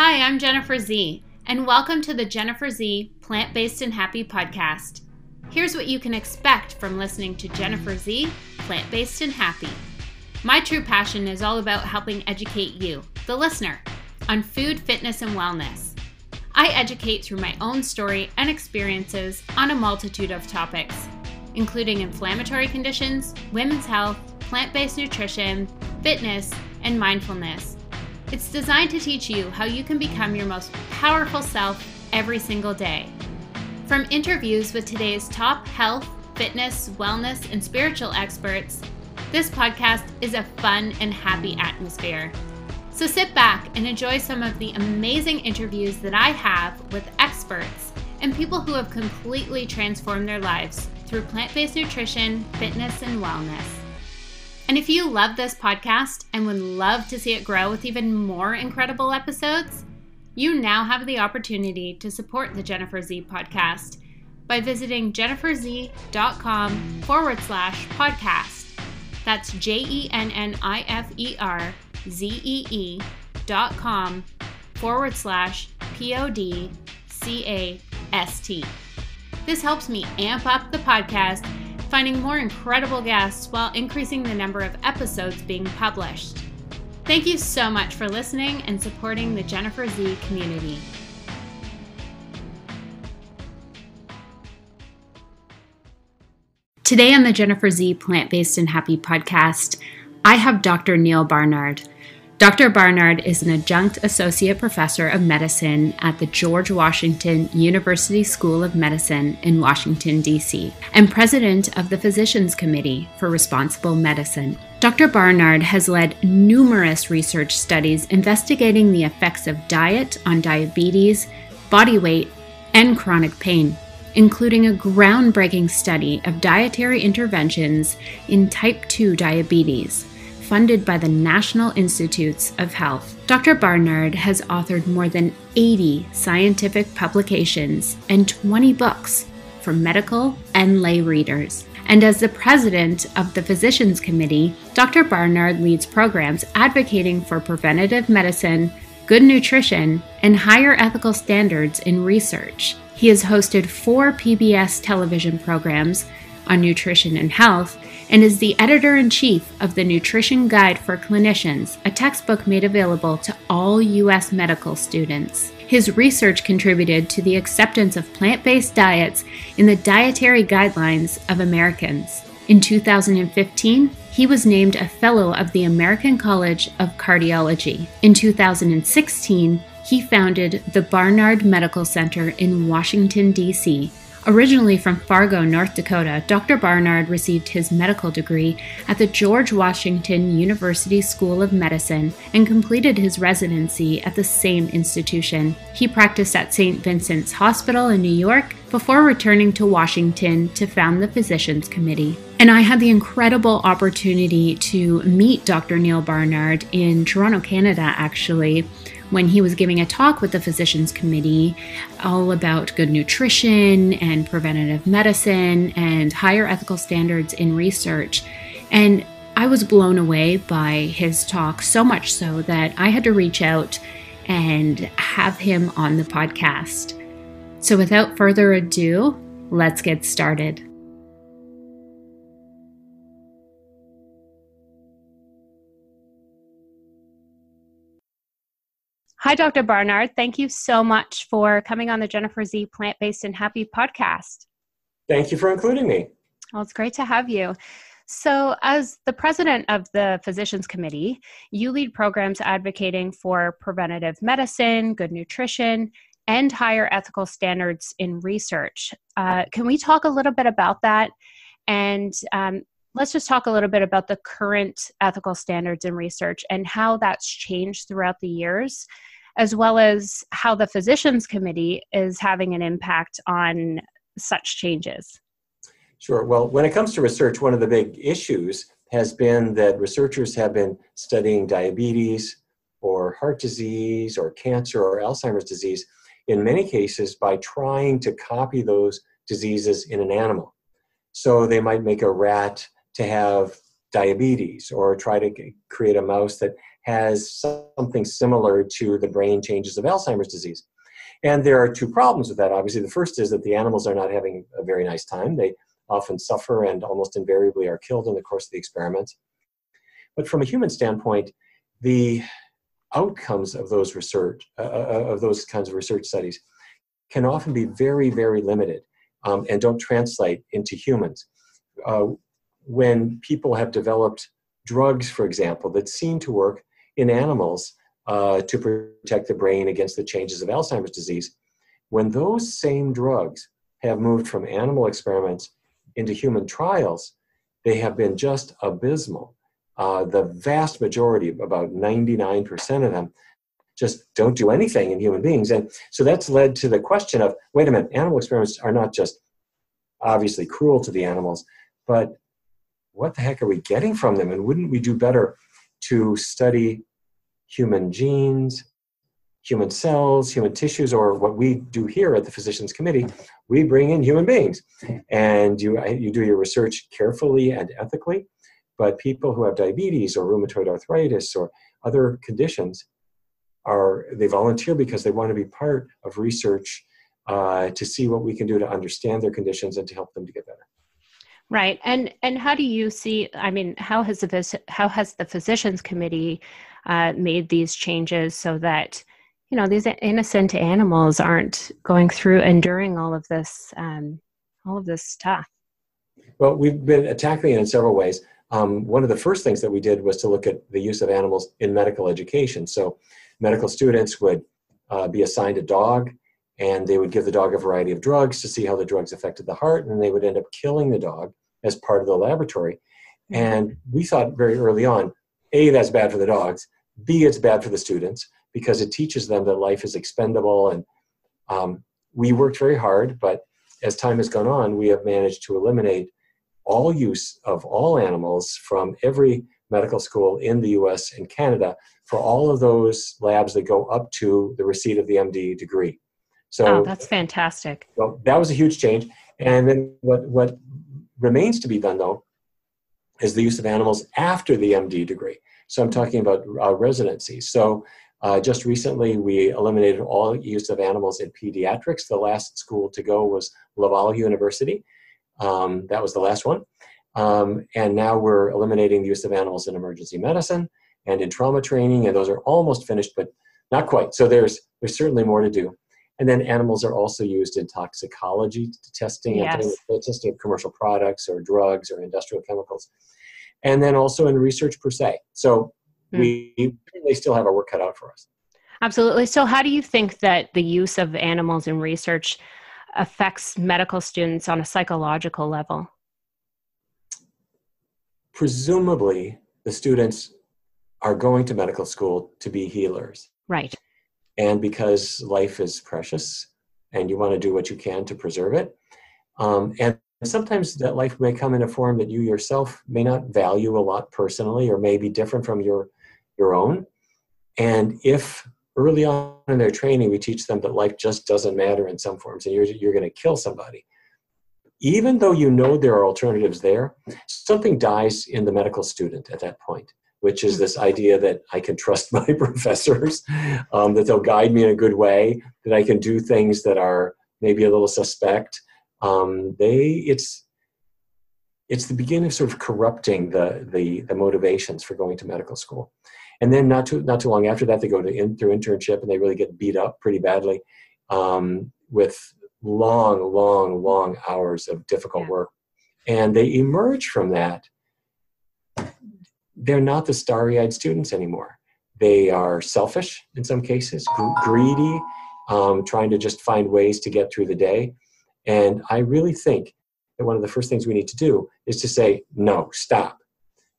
Hi, I'm Jennifer Z, and welcome to the Jennifer Z Plant-Based and Happy podcast. Here's what you can expect from listening to Jennifer Z Plant-Based and Happy. My true passion is all about helping educate you, the listener, on food, fitness, and wellness. I educate through my own story and experiences on a multitude of topics, including inflammatory conditions, women's health, plant-based nutrition, fitness, and mindfulness. It's designed to teach you how you can become your most powerful self every single day. From interviews with today's top health, fitness, wellness, and spiritual experts, this podcast is a fun and happy atmosphere. So sit back and enjoy some of the amazing interviews that I have with experts and people who have completely transformed their lives through plant-based nutrition, fitness, and wellness. And if you love this podcast and would love to see it grow with even more incredible episodes, you now have the opportunity to support the Jennifer Z podcast by visiting jenniferz.com/podcast. That's JENNIFERZE.com/PODCAST. This helps me amp up the podcast, finding more incredible guests while increasing the number of episodes being published. Thank you so much for listening and supporting the Jennifer Z community. Today on the Jennifer Z Plant-Based and Happy podcast, I have Dr. Neil Barnard. Dr. Barnard is an adjunct associate professor of medicine at the George Washington University School of Medicine in Washington, D.C., and president of the Physicians Committee for Responsible Medicine. Dr. Barnard has led numerous research studies investigating the effects of diet on diabetes, body weight, and chronic pain, including a groundbreaking study of dietary interventions in type 2 diabetes, funded by the National Institutes of Health. Dr. Barnard has authored more than 80 scientific publications and 20 books for medical and lay readers. And as the president of the Physicians Committee, Dr. Barnard leads programs advocating for preventative medicine, good nutrition, and higher ethical standards in research. He has hosted 4 PBS television programs on nutrition and health, and is the editor-in-chief of the Nutrition Guide for Clinicians, a textbook made available to all U.S. medical students. His research contributed to the acceptance of plant-based diets in the dietary guidelines of Americans. In 2015, he was named a fellow of the American College of Cardiology. In 2016, he founded the Barnard Medical Center in Washington, D.C. Originally from Fargo, North Dakota, Dr. Barnard received his medical degree at the George Washington University School of Medicine and completed his residency at the same institution. He practiced at St. Vincent's Hospital in New York before returning to Washington to found the Physicians Committee. And I had the incredible opportunity to meet Dr. Neil Barnard in Toronto, Canada, actually, when he was giving a talk with the Physicians Committee all about good nutrition and preventative medicine and higher ethical standards in research. And I was blown away by his talk, so much so that I had to reach out and have him on the podcast. So without further ado, let's get started. Hi, Dr. Barnard. Thank you so much for coming on the Jennifer Z Plant-Based and Happy podcast. Thank you for including me. Well, it's great to have you. So as the president of the Physicians Committee, you lead programs advocating for preventative medicine, good nutrition, and higher ethical standards in research. Can we talk a little bit about that? And let's just talk a little bit about the current ethical standards in research and how that's changed throughout the years, as well as how the Physicians Committee is having an impact on such changes. Sure. Well, when it comes to research, one of the big issues has been that researchers have been studying diabetes or heart disease or cancer or Alzheimer's disease, in many cases, by trying to copy those diseases in an animal. So they might make a rat to have diabetes, or try to create a mouse that has something similar to the brain changes of Alzheimer's disease. And there are two problems with that. Obviously, the first is that the animals are not having a very nice time. They often suffer and almost invariably are killed in the course of the experiment. But from a human standpoint, the outcomes of those research, of those kinds of research studies can often be very, very limited and don't translate into humans. When people have developed drugs, for example, that seem to work in animals to protect the brain against the changes of Alzheimer's disease, when those same drugs have moved from animal experiments into human trials, they have been just abysmal. The vast majority, about 99% of them, just don't do anything in human beings. And so that's led to the question of, wait a minute, animal experiments are not just obviously cruel to the animals, but what the heck are we getting from them? And wouldn't we do better to study human genes, human cells, human tissues, or what we do here at the Physicians Committee, we bring in human beings. And you do your research carefully and ethically, but people who have diabetes or rheumatoid arthritis or other conditions, they volunteer because they want to be part of research to see what we can do to understand their conditions and to help them to get better. Right. And how do you see, I mean, how has the Physicians Committee made these changes so that, you know, these innocent animals aren't going through enduring all of this stuff? Well, we've been tackling it in several ways. One of the first things that we did was to look at the use of animals in medical education. So medical students would be assigned a dog, and they would give the dog a variety of drugs to see how the drugs affected the heart, and they would end up killing the dog as part of the laboratory. And we thought very early on, A, that's bad for the dogs, B, it's bad for the students, because it teaches them that life is expendable. And we worked very hard, but as time has gone on, we have managed to eliminate all use of all animals from every medical school in the US and Canada for all of those labs that go up to the receipt of the MD degree. So that's fantastic. Well, that was a huge change. And then what remains to be done, though, is the use of animals after the MD degree. So I'm talking about residency. So just recently, we eliminated all use of animals in pediatrics. The last school to go was Laval University. That was the last one. And now we're eliminating the use of animals in emergency medicine and in trauma training. And those are almost finished, but not quite. So there's certainly more to do. And then animals are also used in toxicology testing, yes, and testing of commercial products or drugs or industrial chemicals. And then also in research per se. So we still have our work cut out for us. Absolutely. So how do you think that the use of animals in research affects medical students on a psychological level? Presumably, the students are going to medical school to be healers. Right. And because life is precious and you want to do what you can to preserve it. And sometimes that life may come in a form that you yourself may not value a lot personally, or may be different from your own. And if early on in their training, we teach them that life just doesn't matter in some forms and you're going to kill somebody, even though you know there are alternatives there, something dies in the medical student at that point, which is this idea that I can trust my professors, that they'll guide me in a good way, that I can do things that are maybe a little suspect. It's the beginning of sort of corrupting the motivations for going to medical school. And then not too long after that, they go through internship, and they really get beat up pretty badly with long hours of difficult work. And they emerge from that. They're not the starry-eyed students anymore. They are selfish in some cases, greedy, trying to just find ways to get through the day. And I really think that one of the first things we need to do is to say, no, stop.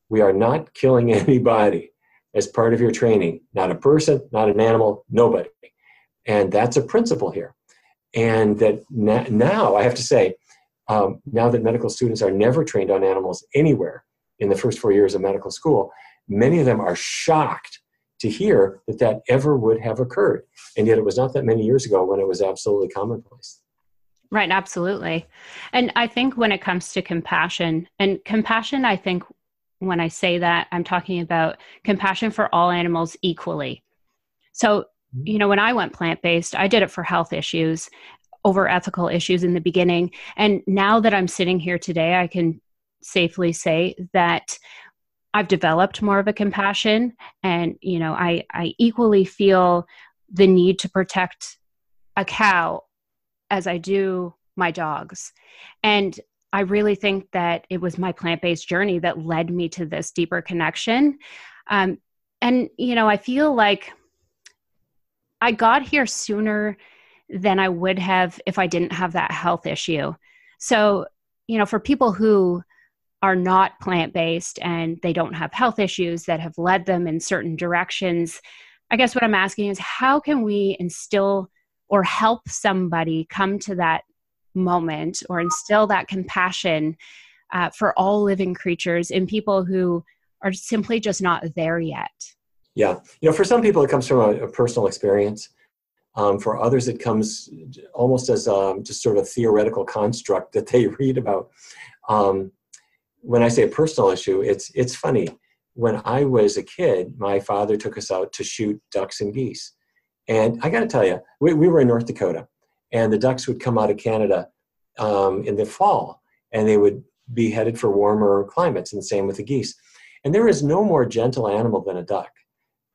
We are not killing anybody as part of your training. Not a person, not an animal, nobody. And that's a principle here. And that now I have to say, now that medical students are never trained on animals anywhere, in the first 4 years of medical school, many of them are shocked to hear that that ever would have occurred. And yet it was not that many years ago when it was absolutely commonplace. Right, absolutely. And I think when it comes to compassion, I think when I say that, I'm talking about compassion for all animals equally. So, you know, when I went plant-based, I did it for health issues over ethical issues in the beginning. And now that I'm sitting here today, I can safely say that I've developed more of a compassion, and, you know, I equally feel the need to protect a cow as I do my dogs. And I really think that it was my plant-based journey that led me to this deeper connection. And, you know, I feel like I got here sooner than I would have if I didn't have that health issue. So, you know, for people who are not plant-based and they don't have health issues that have led them in certain directions, I guess what I'm asking is, how can we instill or help somebody come to that moment or instill that compassion for all living creatures in people who are simply just not there yet? Yeah. You know, for some people, it comes from a personal experience. For others, it comes almost as just sort of a theoretical construct that they read about. When I say a personal issue, it's funny. When I was a kid, my father took us out to shoot ducks and geese. And I got to tell you, we were in North Dakota, and the ducks would come out of Canada in the fall, and they would be headed for warmer climates, and the same with the geese. And there is no more gentle animal than a duck.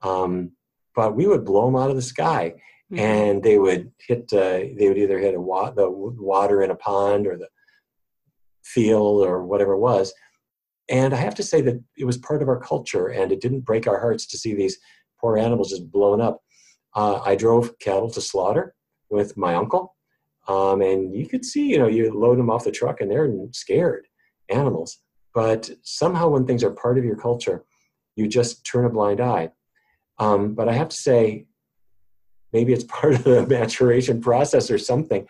But we would blow them out of the sky, mm-hmm. and they would hit. They would either hit the water in a pond or the field or whatever it was. And I have to say that it was part of our culture, and it didn't break our hearts to see these poor animals just blown up. I drove cattle to slaughter with my uncle, and you could see, you know, you load them off the truck, and they're scared animals. But somehow, when things are part of your culture, you just turn a blind eye. But I have to say, maybe it's part of the maturation process or something.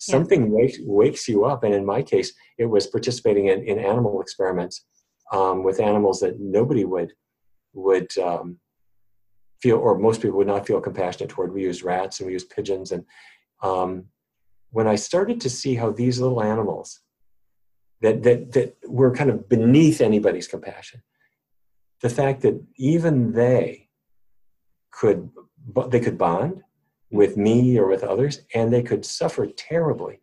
Something wakes you up. And in my case, it was participating in animal experiments with animals that nobody would feel, or most people would not feel compassionate toward. We used rats and we used pigeons. And when I started to see how these little animals that were kind of beneath anybody's compassion, the fact that even they could bond with me or with others, and they could suffer terribly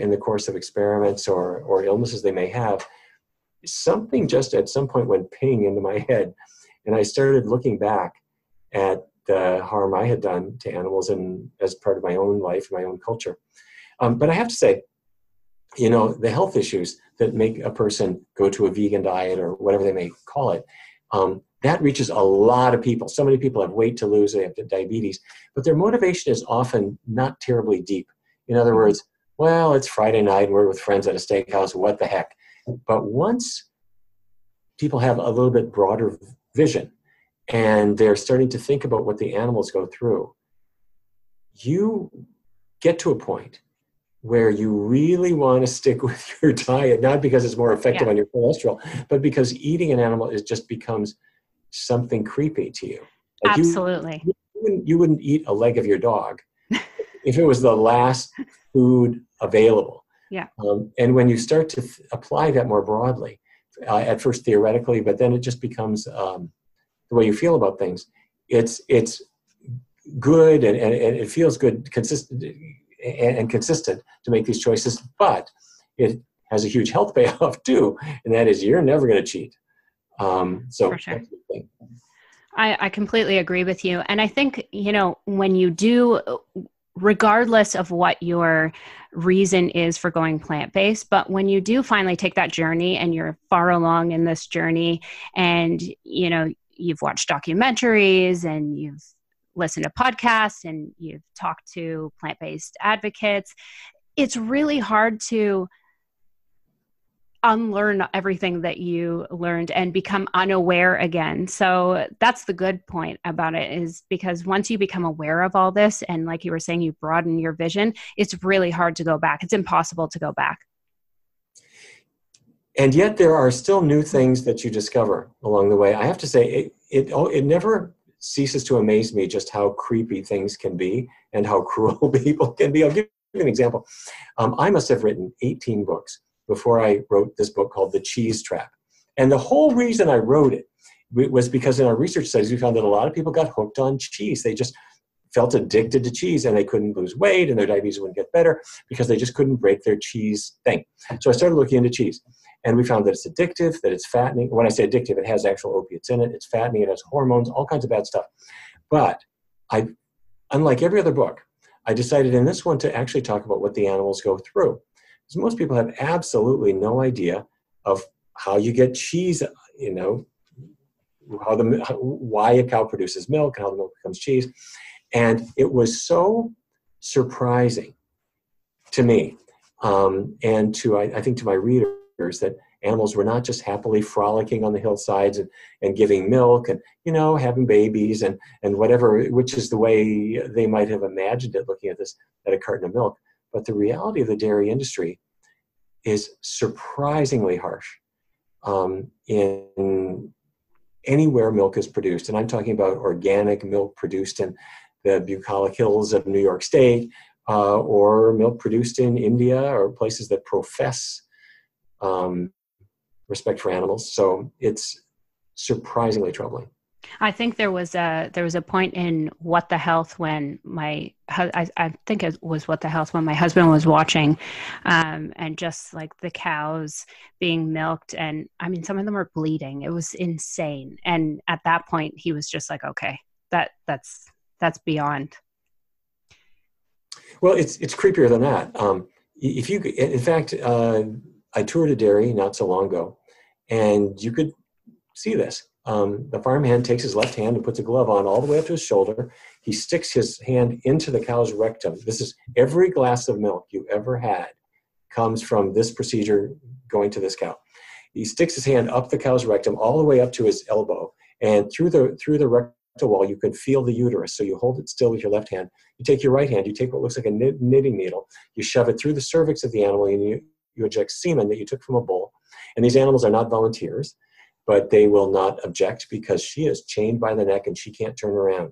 in the course of experiments or illnesses they may have. Something just at some point went ping into my head, and I started looking back at the harm I had done to animals and as part of my own life, my own culture. But I have to say, you know, the health issues that make a person go to a vegan diet or whatever they may call it, that reaches a lot of people. So many people have weight to lose, they have diabetes, but their motivation is often not terribly deep. In other words, well, it's Friday night, we're with friends at a steakhouse, what the heck? But once people have a little bit broader vision and they're starting to think about what the animals go through, you get to a point where you really want to stick with your diet, not because it's more effective on your cholesterol, but because eating an animal just becomes something creepy to you. Like absolutely. You wouldn't eat a leg of your dog if it was the last food available. Yeah. And when you start to apply that more broadly, at first theoretically, but then it just becomes the way you feel about things. It's good and it feels good, consistent to make these choices, but it has a huge health payoff too, and that is you're never going to cheat. For sure. I completely agree with you. And I think, you know, when you do, regardless of what your reason is for going plant-based, but when you do finally take that journey and you're far along in this journey and, you know, you've watched documentaries and you've listen to podcasts and you've talked to plant-based advocates, it's really hard to unlearn everything that you learned and become unaware again. So that's the good point about it, is because once you become aware of all this, and like you were saying, you broaden your vision, it's really hard to go back. It's impossible to go back. And yet there are still new things that you discover along the way. I have to say, it never ceases to amaze me just how creepy things can be and how cruel people can be. I'll give you an example. I must have written 18 books before I wrote this book called The Cheese Trap. And the whole reason I wrote it was because in our research studies, we found that a lot of people got hooked on cheese. They just felt addicted to cheese and they couldn't lose weight and their diabetes wouldn't get better because they just couldn't break their cheese thing. So I started looking into cheese and we found that it's addictive, that it's fattening. When I say addictive, it has actual opiates in it. It's fattening, it has hormones, all kinds of bad stuff. But I, unlike every other book, I decided in this one to actually talk about what the animals go through. Because most people have absolutely no idea of how you get cheese, you know, why a cow produces milk and how the milk becomes cheese. And it was so surprising to me and to, I think, to my readers that animals were not just happily frolicking on the hillsides and giving milk and, you know, having babies and whatever, which is the way they might have imagined it looking at this, at a carton of milk. But the reality of the dairy industry is surprisingly harsh in anywhere milk is produced. And I'm talking about organic milk produced in the bucolic hills of New York State or milk produced in India or places that profess respect for animals. So it's surprisingly troubling. I think there was a point in What the Health when I think it was What the Health when my husband was watching, and just like the cows being milked, and I mean some of them were bleeding. It was insane, and at that point he was just like, okay, that's beyond. Well, it's creepier than that. If you, in fact, I toured a dairy not so long ago, and you could see this. The farmhand takes his left hand and puts a glove on all the way up to his shoulder. He sticks his hand into the cow's rectum. This is every glass of milk you ever had comes from this procedure going to this cow. He sticks his hand up the cow's rectum all the way up to his elbow, and through the rectal wall you can feel the uterus. So you hold it still with your left hand. You take your right hand. You take what looks like a knitting needle. You shove it through the cervix of the animal, and you eject semen that you took from a bull. And these animals are not volunteers, but they will not object because she is chained by the neck and she can't turn around.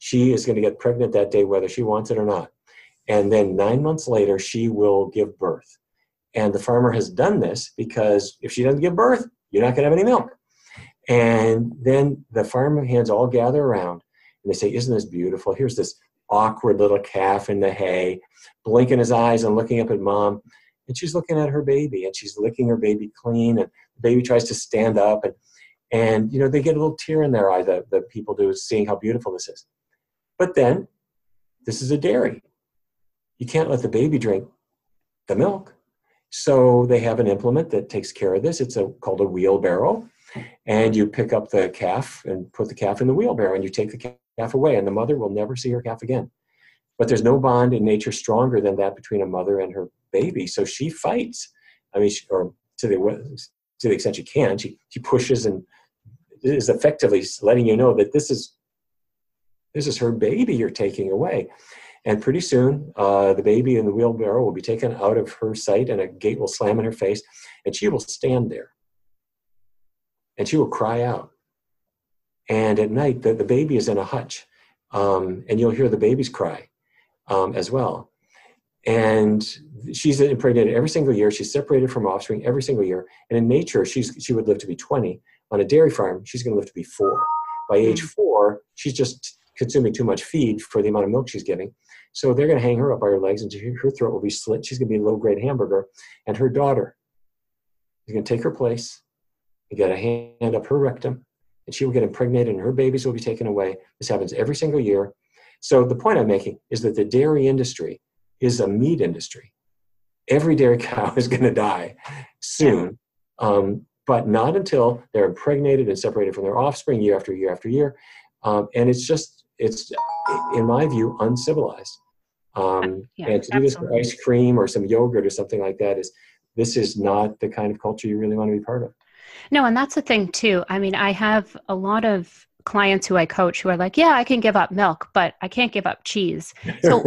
She is going to get pregnant that day, whether she wants it or not. And then 9 months later, she will give birth. And the farmer has done this because if she doesn't give birth, you're not going to have any milk. And then the farmhands all gather around and they say, isn't this beautiful? Here's this awkward little calf in the hay, blinking his eyes and looking up at mom. And she's looking at her baby and she's licking her baby clean, and the baby tries to stand up and you know, they get a little tear in their eye, the people do, seeing how beautiful this is. But then this is a dairy. You can't let the baby drink the milk. So they have an implement that takes care of this. It's called a wheelbarrow, and you pick up the calf and put the calf in the wheelbarrow and you take the calf away, and the mother will never see her calf again. But there's no bond in nature stronger than that between a mother and her baby. So she fights. I mean, to the extent she can, she pushes and is effectively letting you know that this is her baby you're taking away. And pretty soon, the baby in the wheelbarrow will be taken out of her sight, and a gate will slam in her face, and she will stand there, and she will cry out. And at night, the baby is in a hutch, and you'll hear the baby's cry as well. And she's impregnated every single year. She's separated from offspring every single year. And in nature, she would live to be 20. On a dairy farm, she's going to live to be 4. By age 4, she's just consuming too much feed for the amount of milk she's giving. So they're going to hang her up by her legs, and her throat will be slit. She's going to be a low-grade hamburger. And her daughter is going to take her place and get a hand up her rectum, and she will get impregnated, and her babies will be taken away. This happens every single year. So the point I'm making is that the dairy industry is a meat industry. Every dairy cow is going to die soon, but not until they're impregnated and separated from their offspring year after year after year. And it's in my view, uncivilized. And to do this with ice cream or some yogurt or something like that, this is not the kind of culture you really want to be part of. No, and that's the thing too. I mean, I have a lot of clients who I coach who are like, yeah, I can give up milk, but I can't give up cheese. So,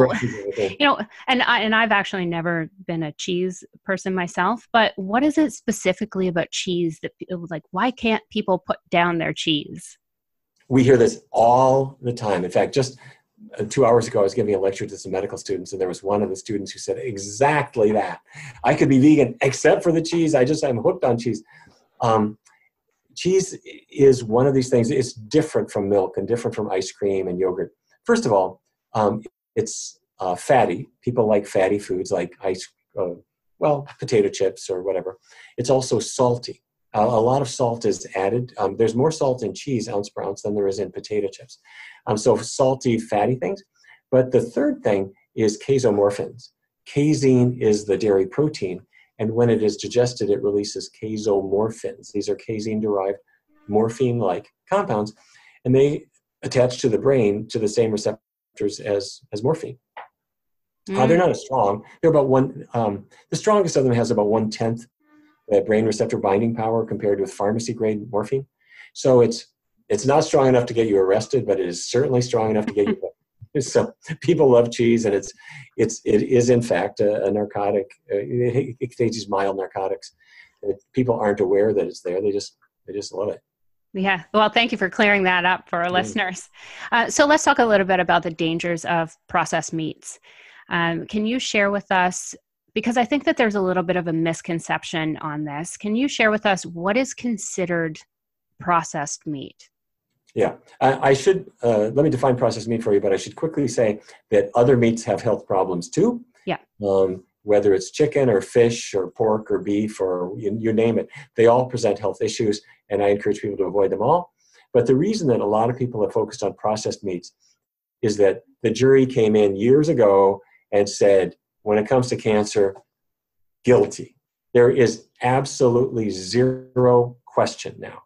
you know, and I've actually never been a cheese person myself, but what is it specifically about cheese that people like, why can't people put down their cheese? We hear this all the time. In fact, just 2 hours ago, I was giving a lecture to some medical students, and there was one of the students who said exactly that. I could be vegan except for the cheese. I'm hooked on cheese. Cheese is one of these things. It's different from milk and different from ice cream and yogurt. First of all, it's fatty. People like fatty foods like potato chips or whatever. It's also salty. A lot of salt is added. There's more salt in cheese, ounce per ounce, than there is in potato chips. So salty, fatty things. But the third thing is casomorphins. Casein is the dairy protein, and when it is digested, it releases casomorphins. These are casein-derived morphine-like compounds, and they attach to the brain to the same receptors as morphine. They're not as strong. They're about one. The strongest of them has about 1/10 the brain receptor binding power compared with pharmacy-grade morphine. So it's not strong enough to get you arrested, but it is certainly strong enough to get you. So people love cheese, and it is in fact a narcotic. It contains these mild narcotics. People aren't aware that it's there. They just love it. Yeah. Well, thank you for clearing that up for our listeners. So let's talk a little bit about the dangers of processed meats. Can you share with us, because I think that there's a little bit of a misconception on this, can you share with us what is considered processed meat? Yeah, I should, let me define processed meat for you, but I should quickly say that other meats have health problems too. Yeah. Whether it's chicken or fish or pork or beef or you name it, they all present health issues, and I encourage people to avoid them all. But the reason that a lot of people have focused on processed meats is that the jury came in years ago and said, when it comes to cancer, guilty. There is absolutely zero question now.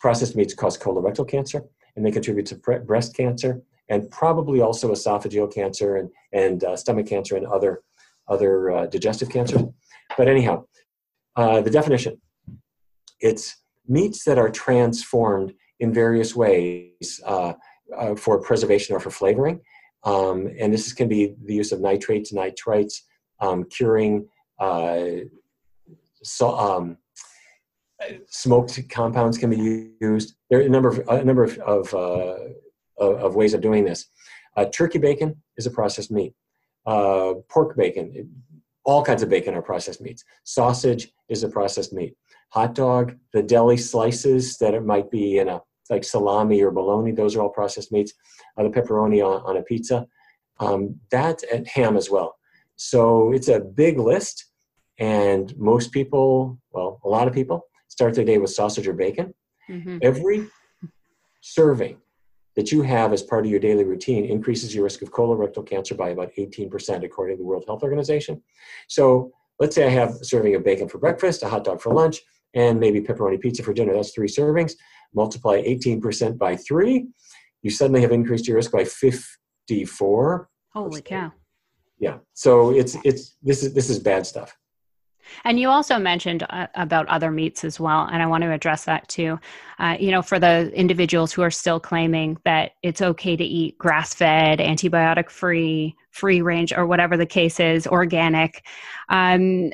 Processed meats cause colorectal cancer, and they contribute to breast cancer, and probably also esophageal cancer and stomach cancer and other digestive cancers. But anyhow, the definition. It's meats that are transformed in various ways for preservation or for flavoring. And this can be the use of nitrates, nitrites, curing, smoked compounds can be used. There are a number of ways of doing this. Turkey bacon is a processed meat. Pork bacon, all kinds of bacon are processed meats. Sausage is a processed meat. Hot dog, the deli slices that it might be in a like salami or bologna, those are all processed meats. The pepperoni on a pizza, that and ham as well. So it's a big list, and most people, well, a lot of people, start their day with sausage or bacon. Mm-hmm. Every serving that you have as part of your daily routine increases your risk of colorectal cancer by about 18%, according to the World Health Organization. So let's say I have a serving of bacon for breakfast, a hot dog for lunch, and maybe pepperoni pizza for dinner. That's 3 servings. Multiply 18% by 3. You suddenly have increased your risk by 54%. Holy cow. Yeah. So this is bad stuff. And you also mentioned about other meats as well, and I want to address that too. For the individuals who are still claiming that it's okay to eat grass-fed, antibiotic-free, free-range, or whatever the case is, organic,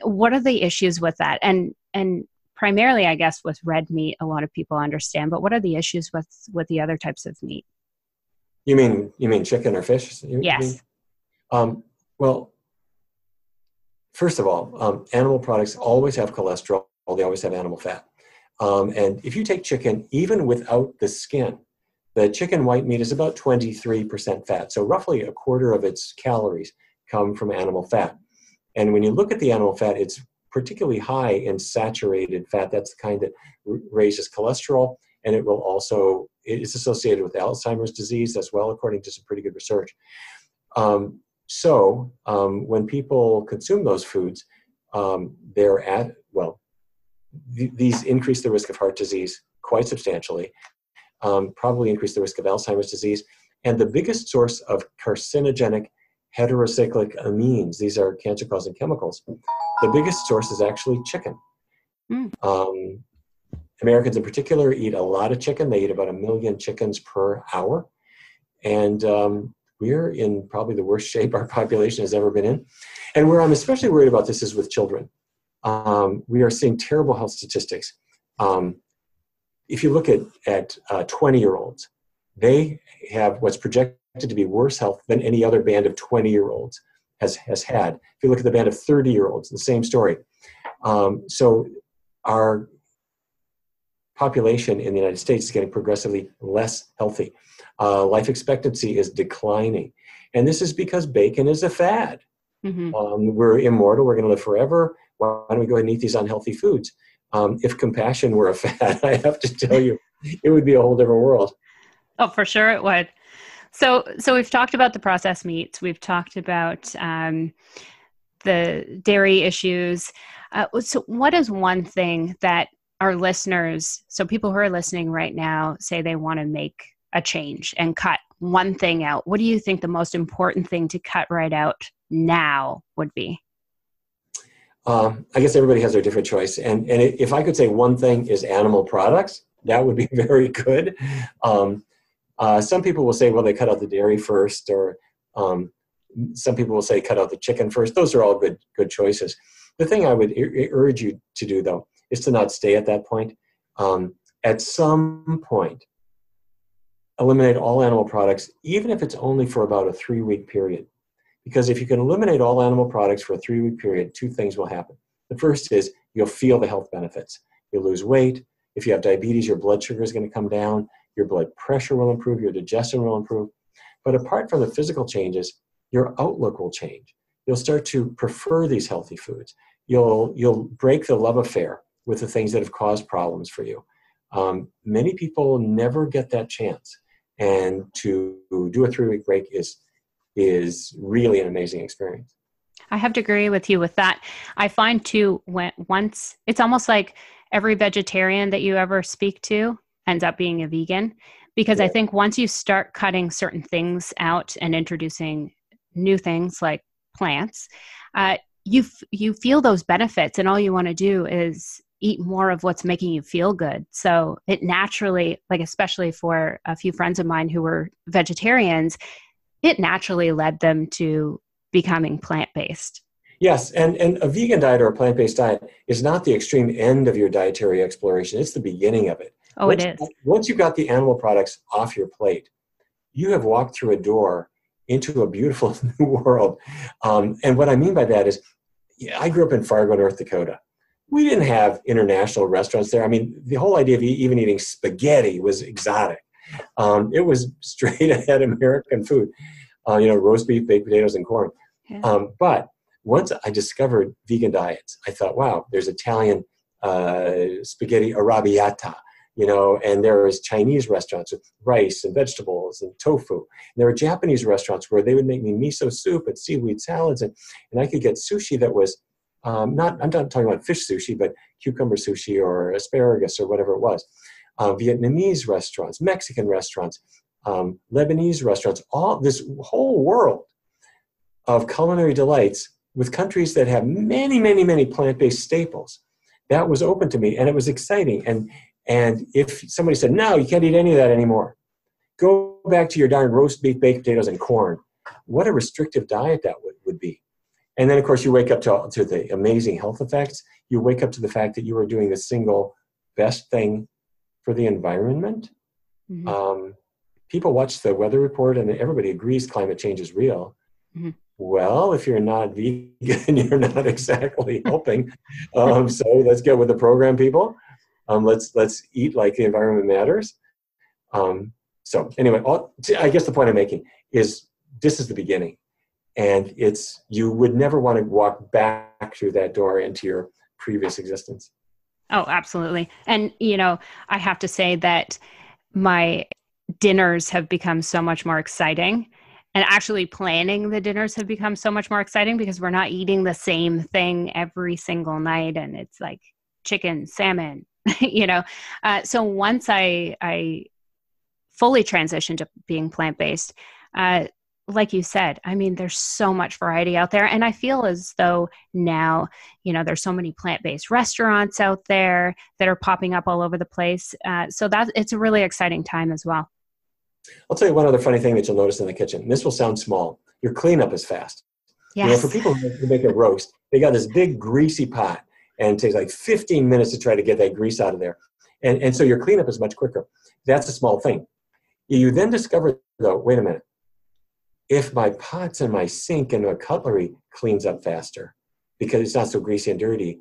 what are the issues with that? And primarily, I guess, with red meat, a lot of people understand, but what are the issues with the other types of meat? You mean chicken or fish? Yes. Well, first of all, animal products always have cholesterol. They always have animal fat. And if you take chicken, even without the skin, the chicken white meat is about 23% fat. So roughly a quarter of its calories come from animal fat. And when you look at the animal fat, it's particularly high in saturated fat. That's the kind that raises cholesterol. And it's associated with Alzheimer's disease as well, according to some pretty good research. So when people consume those foods, these increase the risk of heart disease quite substantially, probably increase the risk of Alzheimer's disease. And the biggest source of carcinogenic heterocyclic amines, these are cancer-causing chemicals, the biggest source is actually chicken. Americans in particular eat a lot of chicken. They eat about 1 million chickens per hour. And we're in probably the worst shape our population has ever been in. And where I'm especially worried about this is with children. We are seeing terrible health statistics. If you look at 20-year-olds, they have what's projected to be worse health than any other band of 20-year-olds has had. If you look at the band of 30-year-olds, the same story. So our population in the United States is getting progressively less healthy. Life expectancy is declining. And this is because bacon is a fad. Mm-hmm. We're immortal. We're going to live forever. Why don't we go ahead and eat these unhealthy foods? If compassion were a fad, I have to tell you, it would be a whole different world. Oh, for sure it would. So we've talked about the processed meats. We've talked about the dairy issues. So what is one thing that our listeners, so people who are listening right now, say they want to make a change and cut one thing out? What do you think the most important thing to cut right out now would be? I guess everybody has their different choice. And if I could say one thing is animal products, that would be very good. Some people will say, well, they cut out the dairy first, or some people will say cut out the chicken first. Those are all good choices. The thing I would urge you to do, though, is to not stay at that point. At some point, eliminate all animal products, even if it's only for about a 3-week period. Because if you can eliminate all animal products for a 3-week period, two things will happen. The first is you'll feel the health benefits. You'll lose weight. If you have diabetes, your blood sugar is going to come down. Your blood pressure will improve. Your digestion will improve. But apart from the physical changes, your outlook will change. You'll start to prefer these healthy foods. You'll break the love affair with the things that have caused problems for you. Many people never get that chance. And to do a 3-week break is really an amazing experience. I have to agree with you with that. I find too, once it's almost like every vegetarian that you ever speak to ends up being a vegan, because yeah. I think once you start cutting certain things out and introducing new things like plants, you feel those benefits, and all you want to do is eat more of what's making you feel good. So it naturally, like especially for a few friends of mine who were vegetarians, it naturally led them to becoming plant-based. Yes, and a vegan diet or a plant-based diet is not the extreme end of your dietary exploration. It's the beginning of it. Oh, it is. Once you've got the animal products off your plate, you have walked through a door into a beautiful new world. And what I mean by that is, I grew up in Fargo, North Dakota. We didn't have international restaurants there. I mean, the whole idea of even eating spaghetti was exotic. It was straight ahead American food, roast beef, baked potatoes, and corn. Yeah. But once I discovered vegan diets, I thought, wow, there's Italian spaghetti arrabbiata, and there is Chinese restaurants with rice and vegetables and tofu. And there are Japanese restaurants where they would make me miso soup and seaweed salads, and I could get sushi that was I'm not talking about fish sushi, but cucumber sushi or asparagus or whatever it was. Vietnamese restaurants, Mexican restaurants, Lebanese restaurants, all this whole world of culinary delights with countries that have many, many, many plant-based staples. That was open to me, and it was exciting. And if somebody said, no, you can't eat any of that anymore, go back to your darn roast beef, baked potatoes, and corn. What a restrictive diet that would be. And then, of course, you wake up to the amazing health effects. You wake up to the fact that you are doing the single best thing for the environment. Mm-hmm. People watch the weather report, and everybody agrees climate change is real. Mm-hmm. Well, if you're not vegan, you're not exactly helping. So let's get with the program, people. Let's eat like the environment matters. So anyway, I guess the point I'm making is this is the beginning. And you would never want to walk back through that door into your previous existence. Oh, absolutely. And, I have to say that my dinners have become so much more exciting, and actually planning the dinners have become so much more exciting because we're not eating the same thing every single night. And it's like chicken, salmon, so once I fully transitioned to being plant-based, like you said, I mean, there's so much variety out there. And I feel as though now, there's so many plant-based restaurants out there that are popping up all over the place. So it's a really exciting time as well. I'll tell you one other funny thing that you'll notice in the kitchen. And this will sound small. Your cleanup is fast. Yes. For people who make a roast, they got this big greasy pot, and it takes like 15 minutes to try to get that grease out of there. And so your cleanup is much quicker. That's a small thing. You then discover, though, wait a minute, if my pots and my sink and my cutlery cleans up faster because it's not so greasy and dirty,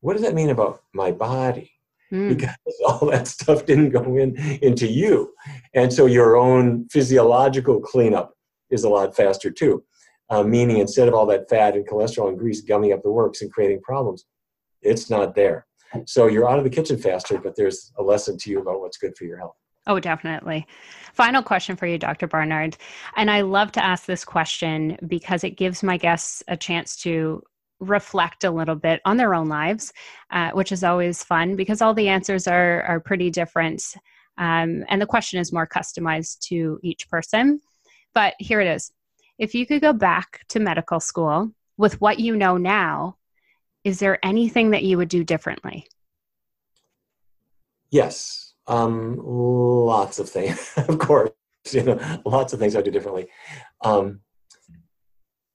what does that mean about my body? because all that stuff didn't go into you. And so your own physiological cleanup is a lot faster too. Meaning instead of all that fat and cholesterol and grease gumming up the works and creating problems, it's not there. So you're out of the kitchen faster, but there's a lesson to you about what's good for your health. Oh, definitely. Final question for you, Dr. Barnard. And I love to ask this question because it gives my guests a chance to reflect a little bit on their own lives, which is always fun because all the answers are pretty different. And the question is more customized to each person. But here it is. If you could go back to medical school with what you know now, is there anything that you would do differently? Yes. Lots of things, of course, you know, lots of things I do differently. I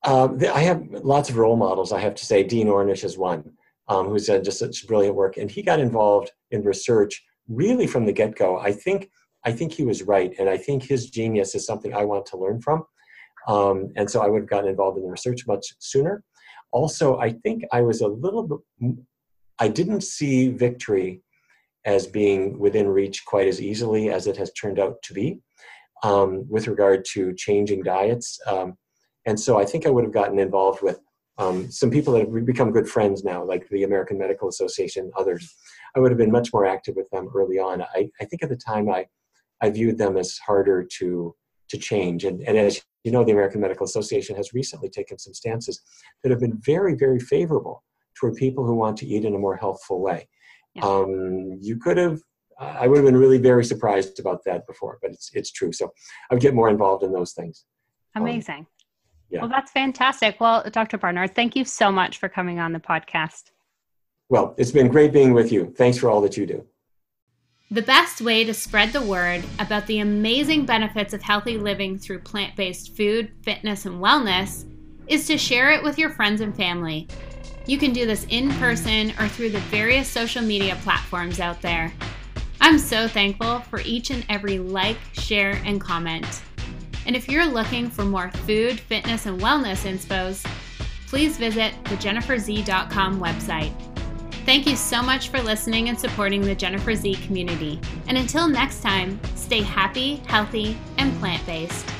have lots of role models, I have to say. Dean Ornish is one, who's done just such brilliant work. And he got involved in research really from the get-go. I think he was right. And I think his genius is something I want to learn from. And so I would have gotten involved in the research much sooner. Also, I think I was a little bit, I didn't see victory as being within reach quite as easily as it has turned out to be with regard to changing diets. And so I think I would have gotten involved with some people that have become good friends now, like the American Medical Association and others. I would have been much more active with them early on. I think at the time I viewed them as harder to change. And as you know, the American Medical Association has recently taken some stances that have been very, very favorable toward people who want to eat in a more healthful way. Yeah. I would have been really very surprised about that before, but it's true. So I would get more involved in those things. Amazing. Yeah. Well, that's fantastic. Well, Dr. Barnard, thank you so much for coming on the podcast. Well, it's been great being with you. Thanks for all that you do. The best way to spread the word about the amazing benefits of healthy living through plant-based food, fitness, and wellness is to share it with your friends and family. You can do this in person or through the various social media platforms out there. I'm so thankful for each and every like, share, and comment. And if you're looking for more food, fitness, and wellness infos, please visit thejenniferz.com website. Thank you so much for listening and supporting the Jennifer Z community. And until next time, stay happy, healthy, and plant-based.